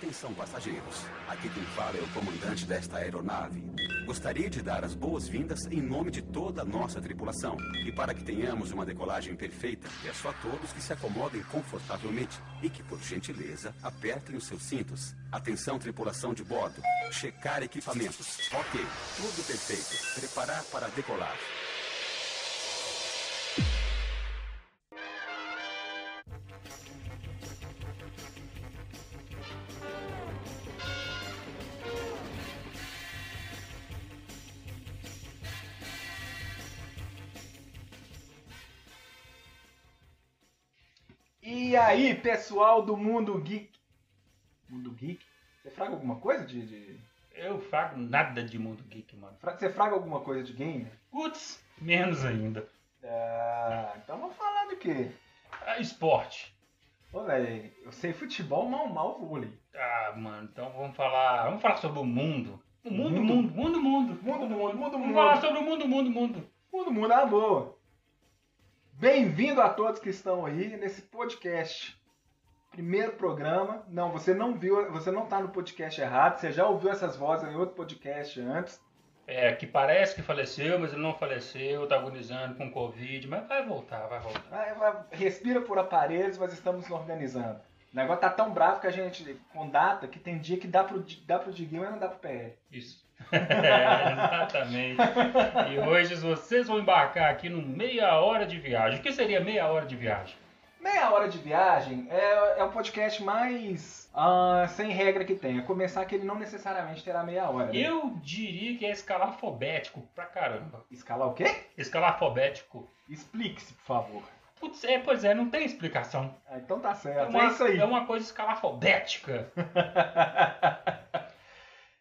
Atenção, passageiros. Aqui quem fala é o comandante desta aeronave. Gostaria de dar as boas-vindas em nome de toda a nossa tripulação. E para que tenhamos uma decolagem perfeita, peço a todos que se acomodem confortavelmente e que, por gentileza, apertem os seus cintos. Atenção, tripulação de bordo. Checar equipamentos. Ok, tudo perfeito. Preparar para decolar. E aí, pessoal do Mundo Geek? Mundo Geek? Você fraga alguma coisa de... Eu frago nada de Mundo Geek, mano. Você fraga alguma coisa de game? Putz, menos ainda. Ah, então vamos falar do quê? Ah, esporte. Pô, velho, eu sei futebol, mal vôlei. Ah, mano, então vamos falar sobre o mundo. O mundo. Vamos falar sobre o mundo. Mundo, ah, boa. Bem-vindo a todos que estão aí nesse podcast. Primeiro programa. Não, você não viu, você não tá no podcast errado. Você já ouviu essas vozes em outro podcast antes. É, que parece que faleceu, mas ele não faleceu, tá agonizando com Covid, mas vai voltar. Respira por aparelhos, mas estamos nos organizando. O negócio tá tão bravo que a gente, com data, que tem dia que dá pro Diguinho, mas não dá pro PR. Isso. É, exatamente. E hoje vocês vão embarcar aqui no Meia Hora de Viagem. O que seria Meia Hora de Viagem? Meia Hora de Viagem é o podcast mais sem regra que tem. É começar que ele não necessariamente terá meia hora. Né? Eu diria que é escalafobético pra caramba. Escalar o quê? Escalafobético. Explique-se, por favor. Putz, pois é, não tem explicação. Ah, então tá certo. É isso aí. É uma coisa escalafobética.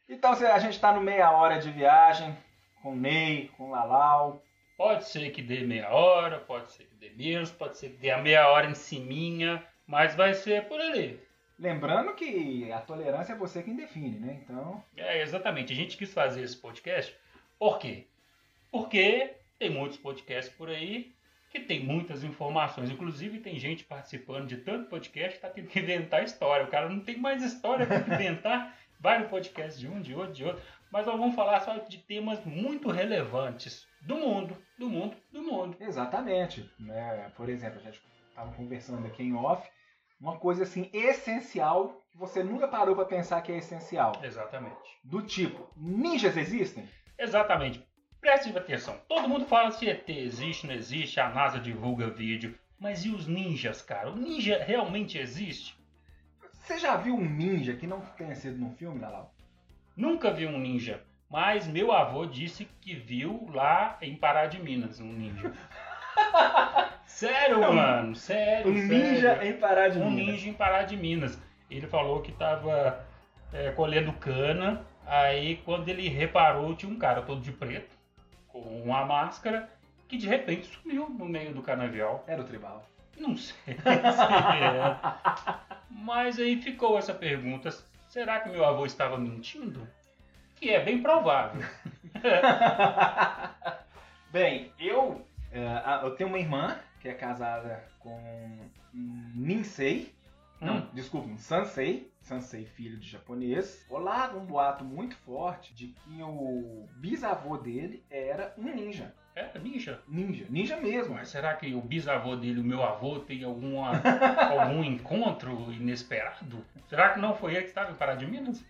Então a gente está no Meia Hora de Viagem, com o Ney, com o Lalau. Pode ser que dê meia hora, pode ser que dê menos, pode ser que dê a meia hora em ciminha, mas vai ser por ali. Lembrando que a tolerância é você quem define, né? Então... É, exatamente. A gente quis fazer esse podcast. Por quê? Porque tem muitos podcasts por aí que tem muitas informações. Inclusive tem gente participando de tanto podcast que tá tendo que inventar história. O cara não tem mais história para inventar. Vai no podcast de um, de outro. Mas nós vamos falar só de temas muito relevantes do mundo. Exatamente. É, por exemplo, a gente estava conversando aqui em off. Uma coisa assim, essencial, que você nunca parou para pensar que é essencial. Exatamente. Do tipo, ninjas existem? Exatamente. Preste atenção. Todo mundo fala se ET existe, não existe, a NASA divulga vídeo. Mas e os ninjas, cara? O ninja realmente existe? Você já viu um ninja que não tenha sido num filme, Lalau? Nunca vi um ninja, mas meu avô disse que viu lá em Pará de Minas um ninja. Sério, mano, sério. Ninja em Pará de Minas. Um ninja em Pará de Minas. Ele falou que tava colhendo cana, aí quando ele reparou tinha um cara todo de preto, com uma máscara, que de repente sumiu no meio do canavial. Era o tribal. Não sei. Mas aí ficou essa pergunta, será que meu avô estava mentindo? Que é bem provável. Bem, eu tenho uma irmã que é casada com Ninsei. Sansei, filho de japonês. Rolava um boato muito forte de que o bisavô dele era um ninja. É, ninja? Ninja mesmo. Mas será que o bisavô dele, o meu avô, tem algum encontro inesperado? Será que não foi ele que estava em Pará de Minas?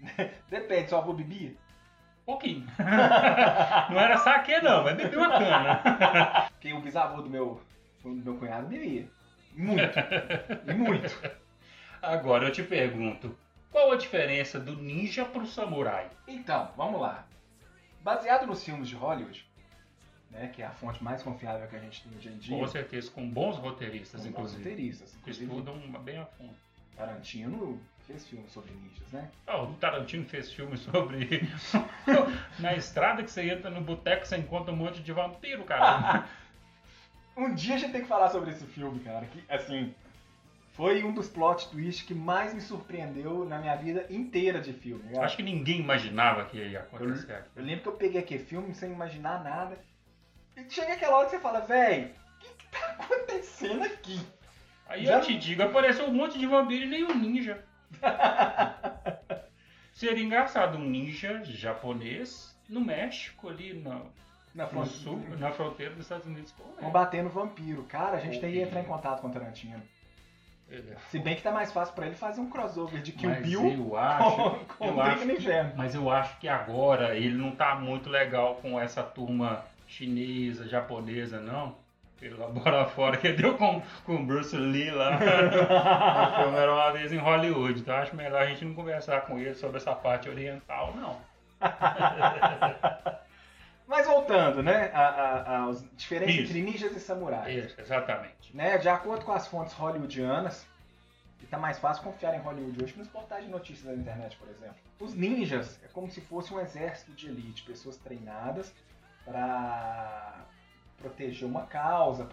Depende, seu avô bebia? Pouquinho. Não era saque não, mas bebeu uma cana. Porque o bisavô do meu cunhado bebia. Muito. Agora eu te pergunto, qual a diferença do ninja pro samurai? Então, vamos lá. Baseado nos filmes de Hollywood, né, que é a fonte mais confiável que a gente tem hoje em dia. Com certeza, com bons roteiristas, inclusive. Que estudam bem a fundo. Tarantino fez filmes sobre ninjas, né? O Tarantino fez filmes sobre... Na estrada que você entra no boteco, você encontra um monte de vampiro, cara. Um dia a gente tem que falar sobre esse filme, cara, que, assim, foi um dos plot twists que mais me surpreendeu na minha vida inteira de filme. Cara. Acho que ninguém imaginava que ia acontecer. Eu lembro que eu peguei aquele filme sem imaginar nada. E chega aquela hora que você fala, velho, o que tá acontecendo aqui? Aí eu te digo, apareceu um monte de vampiro e nem um ninja. Seria engraçado um ninja japonês no México, ali na fronteira dos Estados Unidos com o México. Combatendo vampiro. Cara, a gente tem que entrar em contato com o Tarantino. Se bem que tá mais fácil pra ele fazer um crossover de Kill Bill mas eu acho que agora ele não tá muito legal com essa turma chinesa, japonesa, não. Ele lá bora fora que deu com o Bruce Lee lá. O filme era uma vez em Hollywood, então acho melhor a gente não conversar com ele sobre essa parte oriental, não. Mas voltando, né, aos diferentes entre ninjas e samurais. Isso, exatamente. Né, de acordo com as fontes hollywoodianas, está mais fácil confiar em Hollywood hoje que nos portais de notícias da internet, por exemplo. Os ninjas é como se fosse um exército de elite, pessoas treinadas para proteger uma causa,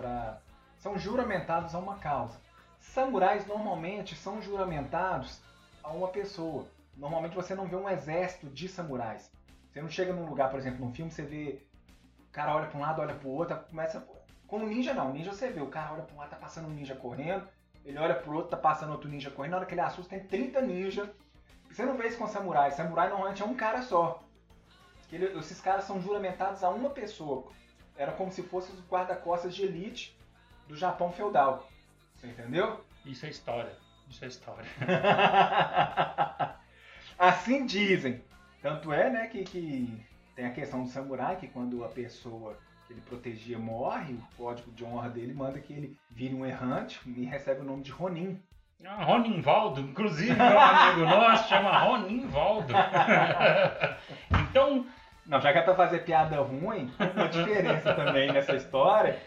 são juramentados a uma causa. Samurais normalmente são juramentados a uma pessoa. Normalmente você não vê um exército de samurais. Você não chega num lugar, por exemplo, num filme, você vê o cara olha pra um lado, olha pro outro, começa... Com o ninja não, o ninja você vê, o cara olha pra um lado, tá passando um ninja correndo, ele olha pro outro, tá passando outro ninja correndo, na hora que ele assusta tem 30 ninjas. Você não vê isso com samurai, samurai normalmente é um cara só. Esses caras são juramentados a uma pessoa, era como se fossem os guarda-costas de elite do Japão feudal, você entendeu? Isso é história. Assim dizem. Tanto é, né, que tem a questão do samurai, que quando a pessoa que ele protegia morre, o código de honra dele manda que ele vire um errante e recebe o nome de Ronin. Ah, Roninvaldo, inclusive, meu amigo nosso chama Roninvaldo. Então... Não, já que é pra fazer piada ruim, tem uma diferença também nessa história.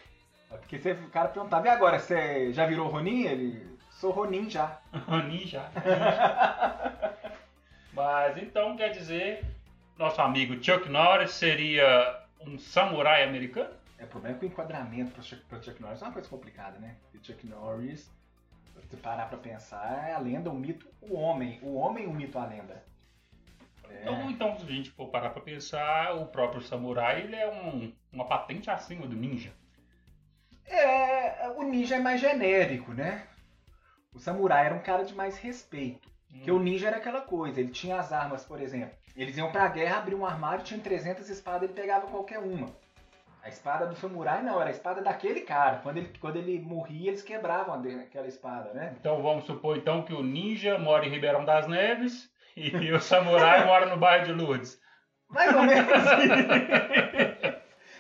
É porque o cara perguntava, e agora, você já virou Ronin? Ele, sou Ronin já. Mas então quer dizer, nosso amigo Chuck Norris seria um samurai americano? É, o problema é que o enquadramento para Chuck Norris é uma coisa complicada, né? Porque Chuck Norris, se parar para pensar, é a lenda, o mito, o homem, o mito, a lenda. Então, se a gente for parar para pensar, o próprio samurai ele é uma patente acima do ninja. É, o ninja é mais genérico, né? O samurai era um cara de mais respeito. Porque o ninja era aquela coisa, ele tinha as armas, por exemplo. Eles iam pra guerra, abriam um armário, tinha 300 espadas, ele pegava qualquer uma. A espada do samurai não, era a espada daquele cara. Quando ele morria, eles quebravam aquela espada, né? Então vamos supor então que o ninja mora em Ribeirão das Neves e o samurai mora no bairro de Lourdes. Mais ou menos assim.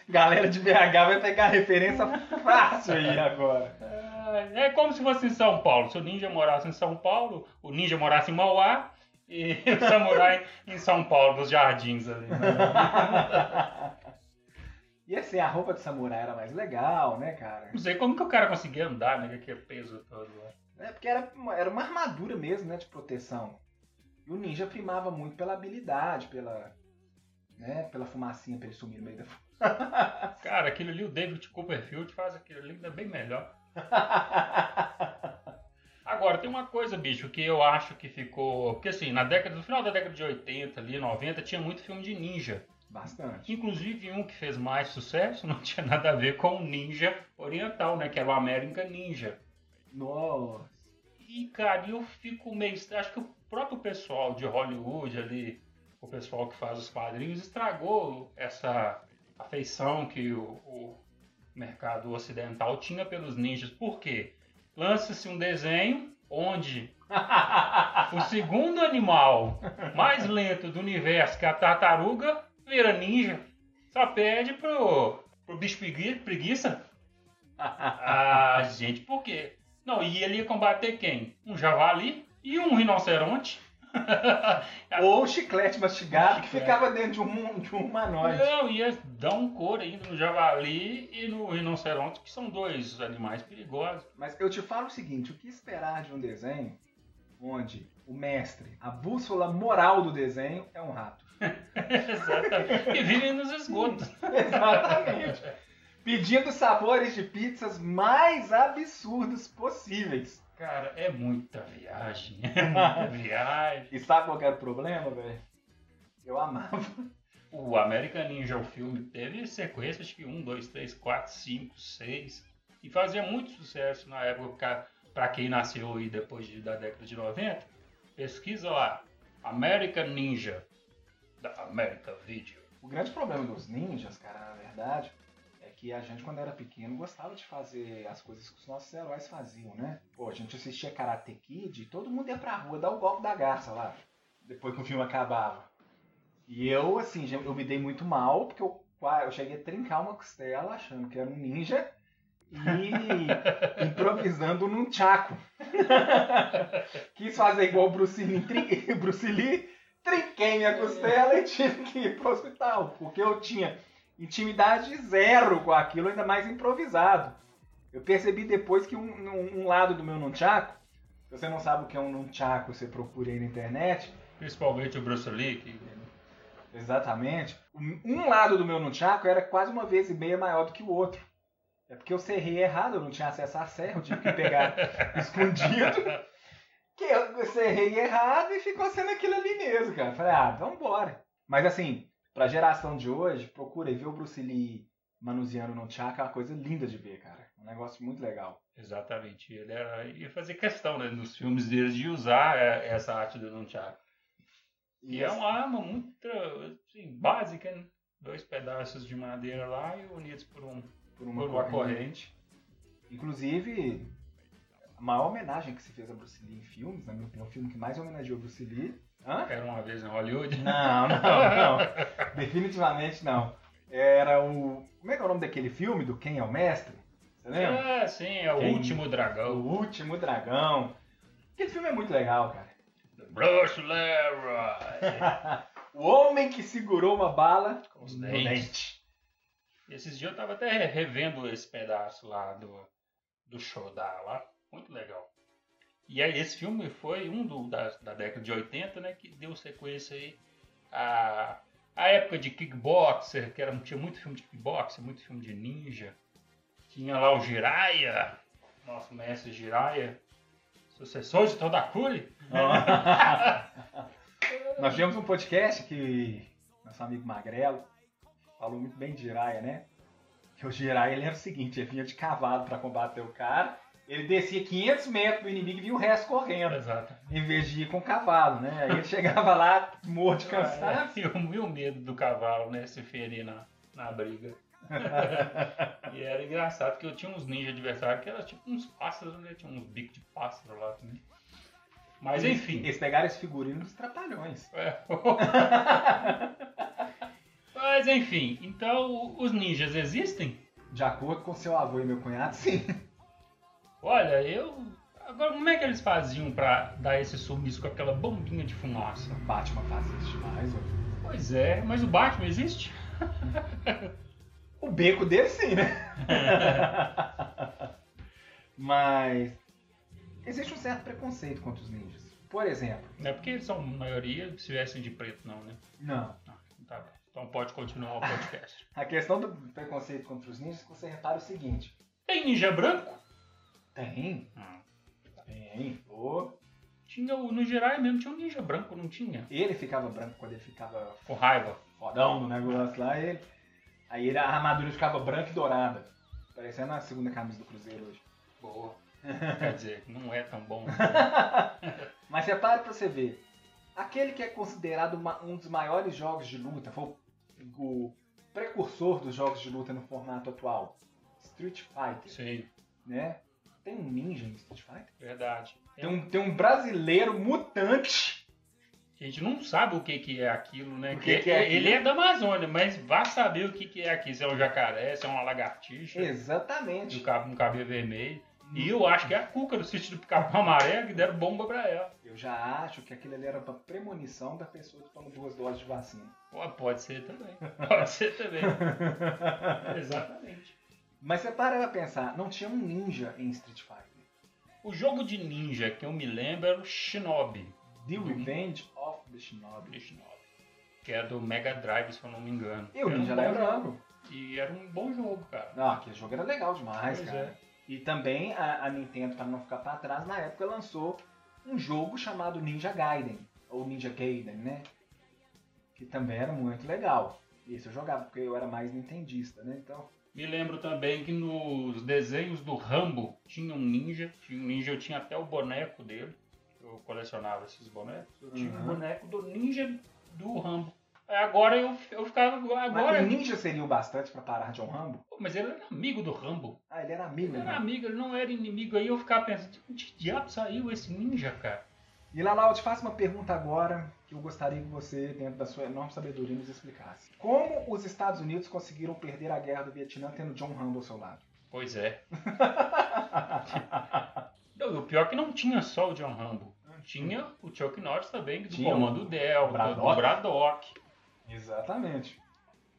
Galera de BH vai pegar a referência fácil aí agora. É como se fosse em São Paulo. Se o ninja morasse em São Paulo, o ninja morasse em Mauá e o samurai em São Paulo, nos jardins ali. Né? E assim, a roupa de samurai era mais legal, né, cara? Não sei como que o cara conseguia andar, né, com aquele peso todo. É porque era uma armadura mesmo, né, de proteção. E o ninja primava muito pela habilidade, pela fumacinha, pra ele sumir no meio da fumaça. Cara, aquilo ali, o David Copperfield faz aquilo ali ainda bem melhor. Agora, tem uma coisa, bicho, que eu acho que ficou... Porque assim, no final da década de 80, ali, 90, tinha muito filme de ninja. Bastante. Inclusive um que fez mais sucesso não tinha nada a ver com o ninja oriental, né? Que era o American Ninja. Nossa! E, cara, eu fico meio... Acho que o próprio pessoal de Hollywood ali, o pessoal que faz os quadrinhos, estragou essa afeição que o mercado ocidental tinha pelos ninjas. Por quê? Lança-se um desenho onde o segundo animal mais lento do universo, que é a tartaruga, vira ninja. Só pede pro bicho preguiça. Ah, gente, por quê? Não, e ele ia combater quem? Um javali e um rinoceronte. Ou chiclete mastigado que ficava dentro de um humanoide. Não, ia dar um couro ainda no javali e no rinoceronte, que são dois animais perigosos. Mas eu te falo o seguinte, o que esperar de um desenho onde o mestre, a bússola moral do desenho, é um rato? Exatamente. E vivem nos esgotos. Exatamente. Pedindo sabores de pizzas mais absurdos possíveis. Cara, é muita viagem. E sabe qual era o problema, velho? Eu amava. O American Ninja, o filme, teve sequências de 1, 2, 3, 4, 5, 6. E fazia muito sucesso na época, pra quem nasceu aí depois da década de 90. Pesquisa lá, American Ninja, da American Video. O grande problema dos ninjas, cara, na verdade, é que a gente, quando era pequeno, gostava de fazer as coisas que os nossos heróis faziam, né? Pô, a gente assistia Karate Kid e todo mundo ia pra rua dar o golpe da garça lá, depois que o filme acabava. E eu, assim, eu me dei muito mal, porque eu cheguei a trincar uma costela achando que era um ninja e improvisando num tchaco. Quis fazer igual o Bruce Lee, trinquei minha costela e tive que ir pro hospital, porque eu tinha intimidade zero com aquilo, ainda mais improvisado. Eu percebi depois que um lado do meu nunchaku, se você não sabe o que é um nunchaku, você procura aí na internet. Principalmente o Bruce Lee. Que... Exatamente. Um lado do meu nunchaku era quase uma vez e meia maior do que o outro. É porque eu serrei errado, eu não tinha acesso à serra, eu tive que pegar escondido. Que eu serrei errado e ficou sendo aquilo ali mesmo, cara. Falei, vambora. Mas assim, pra geração de hoje, procura e ver o Bruce Lee manuseando no tchaco, é uma coisa linda de ver, cara. Um negócio muito legal. Exatamente. Ele ia fazer questão, né, nos filmes deles de usar essa arte do nunchaku. E é uma arma muito assim, básica, né? 2 pedaços de madeira lá e unidos por uma corrente. Inclusive, a maior homenagem que se fez a Bruce Lee em filmes, na minha opinião, o filme que mais homenageou Bruce Lee... Era Uma Vez em Hollywood? Não. Definitivamente não. Era o... Como é que é o nome daquele filme do Quem é o Mestre? Você lembra? Sim. É O Último Dragão. O Último Dragão. Aquele filme é muito legal, cara. Bruce Leroy. O homem que segurou uma bala com os dentes. Esses dias eu tava até revendo esse pedaço lá do Shodá lá, muito legal. E aí esse filme foi um da década de 80, né, que deu sequência aí à época de kickboxer, que tinha muito filme de kickboxer, muito filme de ninja. Tinha lá o Jiraiya, nosso mestre Jiraiya, sucessor de Todakuri. Nós tivemos um podcast que nosso amigo Magrelo falou muito bem de Jiraiya, né? Que o Jiraiya, ele era o seguinte, ele vinha de cavalo pra combater o cara, ele descia 500 metros do inimigo e vinha o resto correndo. Exato. Em vez de ir com o cavalo, né? Aí ele chegava lá, morto de cansaço. E o medo do cavalo, né? Se ferir na briga. E era engraçado, porque eu tinha uns ninjas adversários que eram tipo uns pássaros, né? Tinha uns bicos de pássaro lá também. Mas enfim. Eles pegaram esse figurino dos Trapalhões. Mas enfim, então os ninjas existem? De acordo com seu avô e meu cunhado, sim. Olha, Agora, como é que eles faziam pra dar esse sumiço com aquela bombinha de fumaça? O Batman faz isso demais, velho. Pois é, mas o Batman existe? O beco dele, sim, né? Mas existe um certo preconceito contra os ninjas. Por exemplo... Não é porque eles são a maioria, se vestem de preto, não, né? Não. Não tá bem. Então pode continuar o podcast. A questão do preconceito contra os ninjas, você repara o seguinte. Tem ninja branco? Tem. Tem. Tinha no Jiraiya mesmo, tinha um ninja branco, não tinha? Ele ficava branco quando ele ficava... Com raiva. Fodão no negócio lá. Aí a armadura ficava branca e dourada. Parecendo a segunda camisa do Cruzeiro hoje. Boa. Quer dizer, não é tão bom. Mas repare pra você ver. Aquele que é considerado um dos maiores jogos de luta, foi o precursor dos jogos de luta no formato atual, Street Fighter. Sim. Né? Tem um ninja no Street Fighter? Verdade. Tem um brasileiro mutante. A gente não sabe o que é aquilo, né? Que é aquilo? Ele é da Amazônia, mas vá saber o que é aquilo. Se é um jacaré, se é uma lagartixa. Exatamente. Um cabelo vermelho. E eu acho que é a Cuca do sítio do Pica-Pau Amarelo que deram bomba pra ela. Eu já acho que aquilo ali era pra premonição da pessoa que toma 2 doses de vacina. Pode ser também. Exatamente. Mas você para pra pensar, não tinha um ninja em Street Fighter. O jogo de ninja que eu me lembro era o Shinobi. The Revenge of the Shinobi. Que é do Mega Drive, se eu não me engano. E o ninja era branco. E era um bom jogo, cara. Não, aquele jogo era legal demais, pois cara. É. E também a Nintendo, para não ficar para trás, na época lançou um jogo chamado Ninja Gaiden, ou Ninja Gaiden, né? Que também era muito legal. Esse eu jogava porque eu era mais nintendista, né? Então... Me lembro também que nos desenhos do Rambo tinha um ninja, eu tinha até o boneco dele. Eu eu colecionava esses bonecos, eu tinha um boneco do ninja do Rambo. Agora eu ficava... Agora... Mas o ninja seria o bastante pra parar de um Rambo? Mas ele era amigo do Rambo. Ah, ele era amigo? Ele era amigo, ele não era inimigo. Aí eu ficava pensando, de diabo saiu esse ninja, cara? E Lalau, eu te faço uma pergunta agora que eu gostaria que você, dentro da sua enorme sabedoria, nos explicasse. Como os Estados Unidos conseguiram perder a guerra do Vietnã tendo John Rambo ao seu lado? Pois é. O pior é que não tinha só o John Rambo. Tinha o Chuck Norris também, do Comando Delta, do Braddock. Exatamente.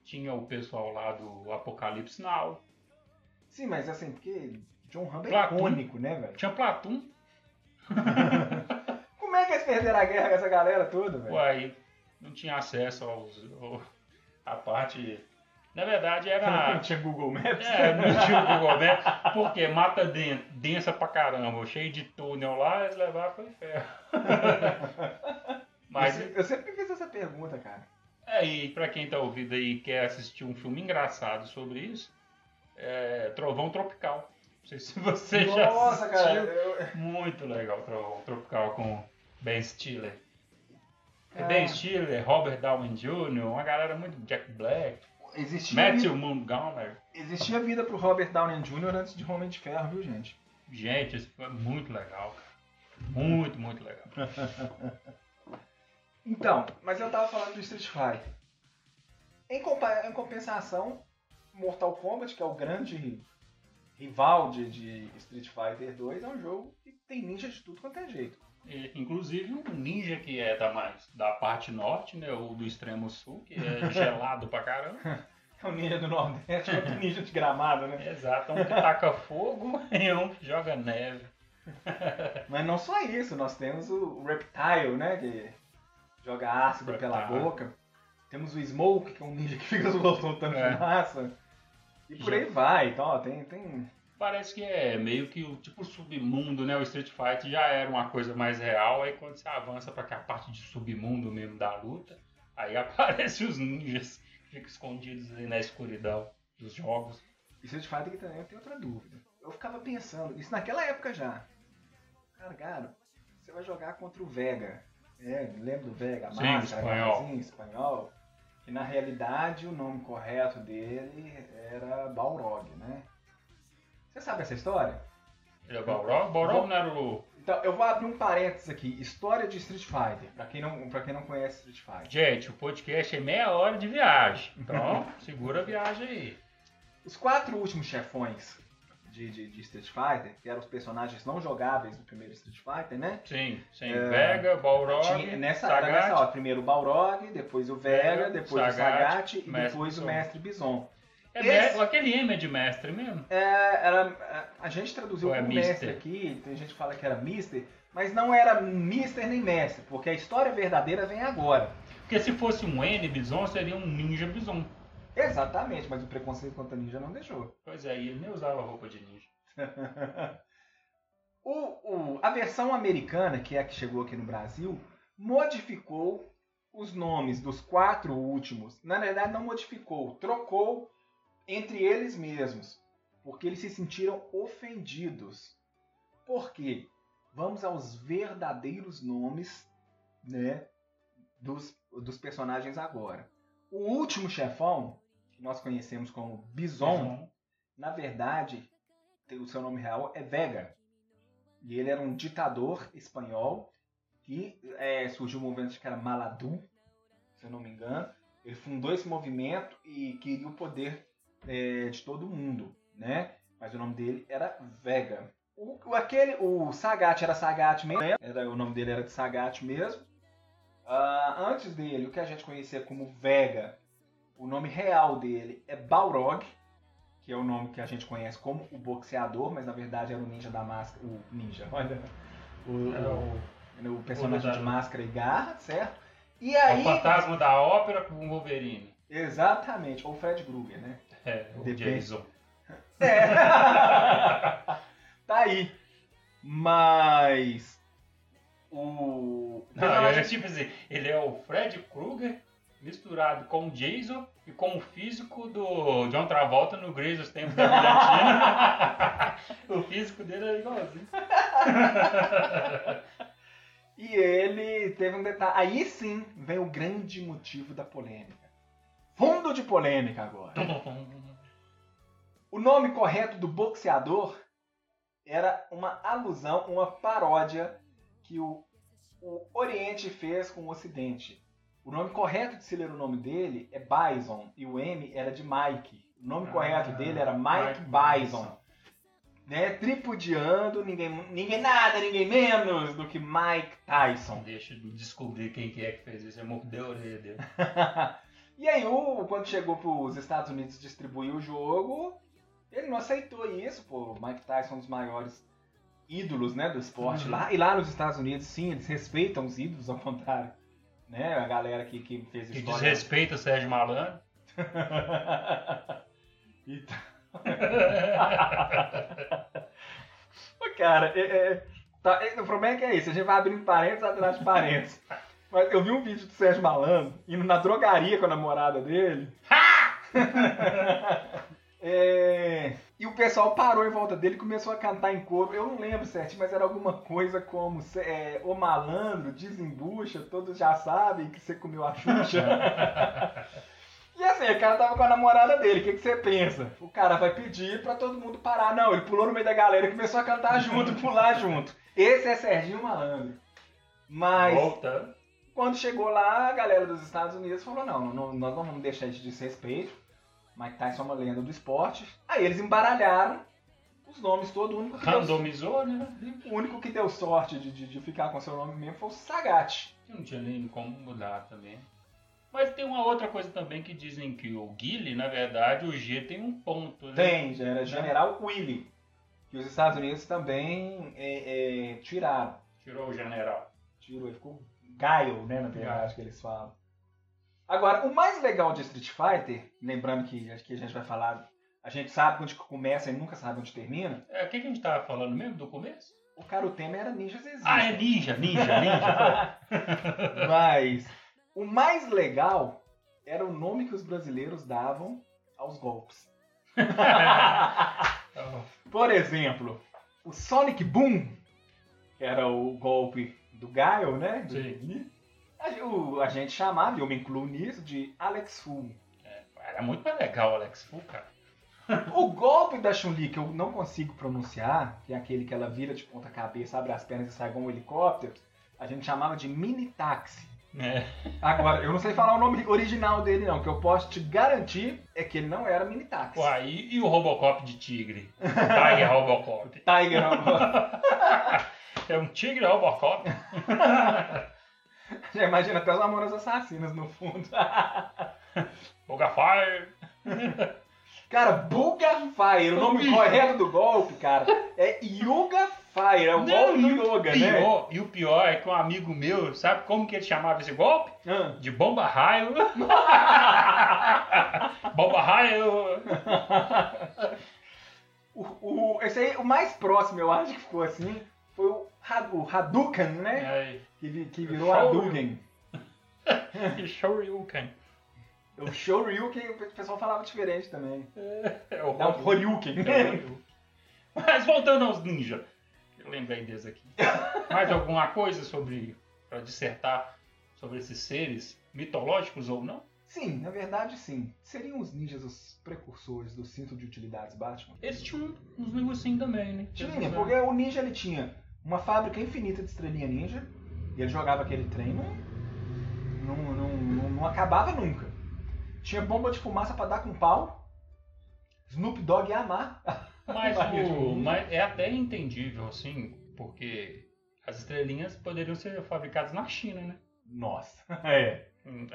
Tinha o pessoal lá do Apocalipse Now. Sim, mas assim, porque John Rambo é icônico, né, velho? Tinha Platoon. Como é que eles perderam a guerra com essa galera toda, velho? Uai, não tinha acesso à parte... Na verdade, era... Não tinha Google Maps? É, não tinha Google Maps. Porque mata densa pra caramba, cheio de túnel lá, eles levaram pro inferno. Mas... Eu sempre fiz essa pergunta, cara. É, e pra quem tá ouvindo aí e quer assistir um filme engraçado sobre isso, é Trovão Tropical. Não sei se você já assistiu. Cara, muito legal Trovão Tropical com Ben Stiller. É. Ben Stiller, Robert Downey Jr., uma galera muito... Jack Black. Matthew Montgomery. Existia vida pro Robert Downey Jr. antes de Homem de Ferro, viu, gente? Gente, isso foi muito legal, cara. Muito, muito legal. Então, mas eu tava falando do Street Fighter. Em compensação, Mortal Kombat, que é o grande rival de Street Fighter 2, é um jogo que tem ninja de tudo quanto é jeito. E, inclusive, um ninja que é da parte norte, né, ou do extremo sul, que é gelado pra caramba. É um ninja do Nordeste, é um ninja de gramado, né? Exato, um que taca fogo e um que joga neve. Mas não só isso, nós temos o Reptile, né, que joga ácido pela boca. Temos o Smoke, que é um ninja que fica soltando fumaça. E por aí vai, então, ó, tem... Parece que é meio que o tipo submundo, né? O Street Fighter já era uma coisa mais real. Aí quando você avança pra que a parte de submundo mesmo da luta, aí aparecem os ninjas que ficam escondidos ali na escuridão dos jogos. E Street Fighter que também eu tenho outra dúvida. Eu ficava pensando, isso naquela época já. Cara, você vai jogar contra o Vega. É, lembra do Vega? Sim, Máscara, espanhol. Que na realidade o nome correto dele era Balrog, né? Você sabe essa história? Ele é Balrog não era o... Então, eu vou abrir um parênteses aqui. História de Street Fighter, pra quem não conhece Street Fighter. Gente, o podcast é meia hora de viagem. Então, segura a viagem aí. Os 4 últimos chefões de Street Fighter, que eram os personagens não jogáveis do primeiro Street Fighter, né? Sim, sim. Vega, Balrog, Sagat. Primeiro o Balrog, depois o Vega, depois Sagat, o Sagat e depois o Mestre Bison. Aquele M é de mestre mesmo? A gente traduziu como mestre aqui, tem gente que fala que era mister, mas não era mister nem mestre, porque a história verdadeira vem agora. Porque se fosse um N Bison, seria um ninja Bison. Exatamente, mas o preconceito contra ninja não deixou. Pois é, ele nem usava roupa de ninja. A versão americana, que é a que chegou aqui no Brasil, modificou os nomes dos 4 últimos. Na verdade, não modificou, trocou entre eles mesmos, porque eles se sentiram ofendidos. Por quê? Vamos aos verdadeiros nomes, né, dos personagens agora. O último chefão, que nós conhecemos como Bison. Na verdade, o seu nome real é Vega. E ele era um ditador espanhol que surgiu um movimento que era Maladu, se eu não me engano. Ele fundou esse movimento e queria o poder de todo mundo, né? Mas o nome dele era Vega. O Sagat era Sagat mesmo, né? O nome dele era de Sagat mesmo. Antes dele, o que a gente conhecia como Vega, o nome real dele é Balrog, que é o nome que a gente conhece como o boxeador, mas na verdade era o ninja da máscara, o ninja, olha, o personagem de máscara e garra, certo? E aí, o fantasma da ópera com o Wolverine. Exatamente, ou Fred Krueger, né? O Jason. Tá aí. Mas... ele é o Fred Krueger misturado com o Jason e com o físico do John Travolta no Grease dos Tempos da Brilhantina. O físico dele é igualzinho. E ele teve um detalhe. Aí sim vem o grande motivo da polêmica. Fundo de polêmica agora. O nome correto do boxeador era uma alusão, uma paródia que o Oriente fez com o Ocidente. O nome correto de se ler o nome dele é Bison e o M era de Mike. O nome correto dele era Mike Bison. Né? Tripudiando ninguém nada, ninguém menos do que Mike Tyson. Deixa eu descobrir quem que é que fez isso, eu mordei a orelha dele. E aí, quando chegou pros Estados Unidos distribuir o jogo, ele não aceitou isso, pô. O Mike Tyson é um dos maiores ídolos, né, do esporte. Uhum. Lá nos Estados Unidos, sim, eles respeitam os ídolos, ao contrário. Né? A galera que fez história... Que desrespeita o Sérgio Malandro. Então... Cara, tá, o problema é que é isso. A gente vai abrindo parênteses atrás de parênteses. Mas eu vi um vídeo do Sérgio Malandro indo na drogaria com a namorada dele. E o pessoal parou em volta dele e começou a cantar em coro. Eu não lembro certinho, mas era alguma coisa como o malandro desembucha, todos já sabem que você comeu a Xuxa. E assim, o cara tava com a namorada dele, o que você pensa? O cara vai pedir pra todo mundo parar. Não, ele pulou no meio da galera e começou a cantar junto, pular junto. Esse é Serginho Malandro. Mas, Volta. Quando chegou lá, a galera dos Estados Unidos falou, não, nós não vamos deixar isso de desrespeito. Mike Tyson é uma lenda do esporte. Aí eles embaralharam os nomes todos. Randomizou, né? O único que deu sorte de ficar com seu nome mesmo foi o Sagat. Eu não tinha nem como mudar também. Mas tem uma outra coisa também que dizem que o Guile, na verdade, o G tem um ponto, né? Tem, já era General Willie, que os Estados Unidos também tiraram. Tirou o general. Tirou, ficou Guile, né, na verdade, que eles falam. Agora, o mais legal de Street Fighter, lembrando que a gente vai falar, a gente sabe onde começa e nunca sabe onde termina. O que a gente tava falando mesmo do começo? O cara, o tema era ninjas existem. Ah, é ninja. Mas... O mais legal era o nome que os brasileiros davam aos golpes. Por exemplo, o Sonic Boom era o golpe do Guile, né? Sim. A gente chamava, e eu me incluo nisso, de Alex Fu. Era muito mais legal o Alex Fu, cara. O golpe da Chun-Li, que eu não consigo pronunciar, que é aquele que ela vira de ponta cabeça, abre as pernas e sai com um helicóptero, a gente chamava de Mini Táxi. Agora, eu não sei falar o nome original dele não, o que eu posso te garantir é que ele não era Mini Táxi. Uai, e o Robocop de tigre? Tiger Robocop. É um tigre Robocop. Já imagina até os namoros assassinos no fundo. Bugafire. Cara, Bugafire, o nome correto do golpe, cara, é Yuga Fire, é o golpe do Yoga, pior, né? E o pior é que um amigo meu, sabe como que ele chamava esse golpe? De bomba raio. Bomba raio. Esse aí, o mais próximo, eu acho que ficou assim, foi o Hadouken, né? Que virou Hadouken. E Shoryuken. O Shoryuken, o pessoal falava diferente também. É o Horyuken. Mas voltando aos ninjas, eu lembrei deles aqui. Mais alguma coisa para dissertar sobre esses seres mitológicos ou não? Sim, na verdade sim. Seriam os ninjas os precursores do cinto de utilidades Batman? Eles tinham uns negocinhos também, né? Tinha, porque o ninja ele tinha uma fábrica infinita de estrelinha ninja e ele jogava aquele trem, não acabava nunca. Tinha bomba de fumaça para dar com pau. Snoop Dogg ia amar. Mas é até entendível, assim, porque as estrelinhas poderiam ser fabricadas na China, né? Nossa,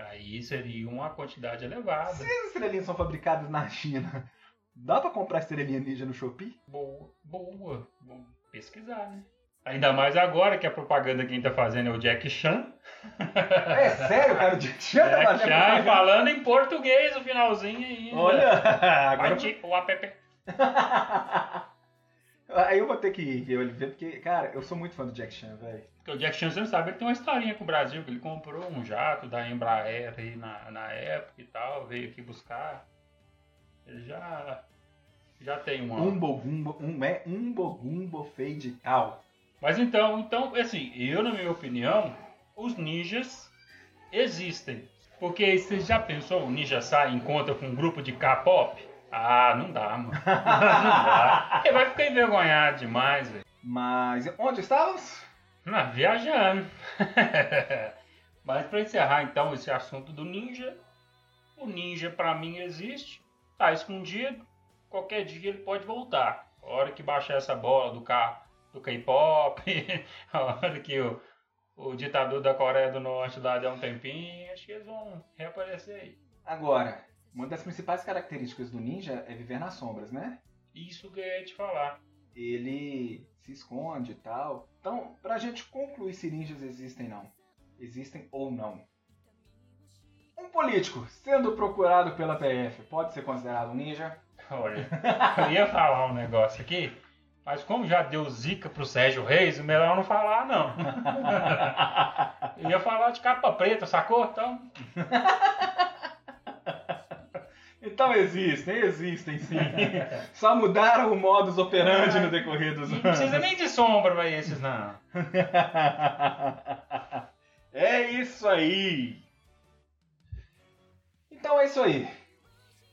Aí seria uma quantidade elevada. Se as estrelinhas são fabricadas na China, dá pra comprar estrelinha ninja no Shopee? Boa. Vamos pesquisar, né? Ainda mais agora que a propaganda quem tá fazendo é o Jack Chan. É sério, cara? O Jack Chan tá fazendo propaganda? Falando em português o finalzinho aí. Olha, agora... o app... Aí eu vou ter que ver, porque, cara, eu sou muito fã do Jack Chan, velho. Porque o Jack Chan, você não sabe, ele tem uma historinha com o Brasil, que ele comprou um jato da Embraer aí na época e tal, veio aqui buscar. Ele já tem uma... Umbo Gumbo Fade Tal. Mas então, assim, eu, na minha opinião, os ninjas existem. Porque você já pensou, o ninja sai e encontra com um grupo de K-pop? Ah, não dá, mano. Não dá. Ele vai ficar envergonhado demais, velho. Mas onde estávamos? Viajando. Mas para encerrar, então, esse assunto do ninja. O ninja, para mim, existe. Tá escondido. Qualquer dia ele pode voltar. A hora que baixar essa bola do carro. Do K-pop, a hora que o ditador da Coreia do Norte lá der um tempinho, acho que eles vão reaparecer aí. Agora, uma das principais características do ninja é viver nas sombras, né? Isso que eu ia te falar. Ele se esconde e tal. Então, pra gente concluir se ninjas existem ou não. Existem ou não. Um político sendo procurado pela PF pode ser considerado um ninja? Olha, eu ia falar um negócio aqui. Mas como já deu zica pro Sérgio Reis, o melhor não falar, não. Eu ia falar de capa preta, sacou? Então existem sim. Só mudaram o modus operandi no decorrer dos anos. Não precisa nem de sombra pra esses, não. É isso aí. Então é isso aí.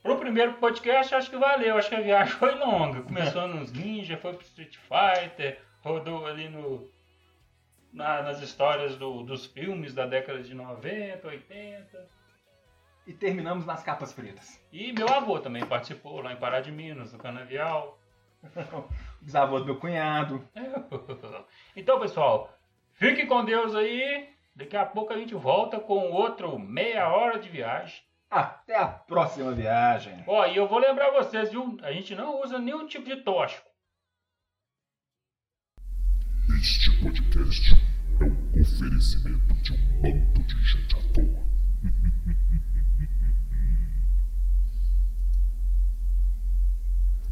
Pro primeiro podcast, acho que valeu. Acho que a viagem foi longa. Começou nos ninja, foi pro Street Fighter, rodou ali nas histórias dos filmes da década de 90, 80. E terminamos nas capas pretas. E meu avô também participou lá em Pará de Minas, no Canavial. Bisavô do meu cunhado. Então, pessoal, fique com Deus aí. Daqui a pouco a gente volta com outro meia hora de viagem. Até a próxima viagem. Ó, e eu vou lembrar vocês, viu? A gente não usa nenhum tipo de tóxico. Este podcast é um oferecimento de um banco.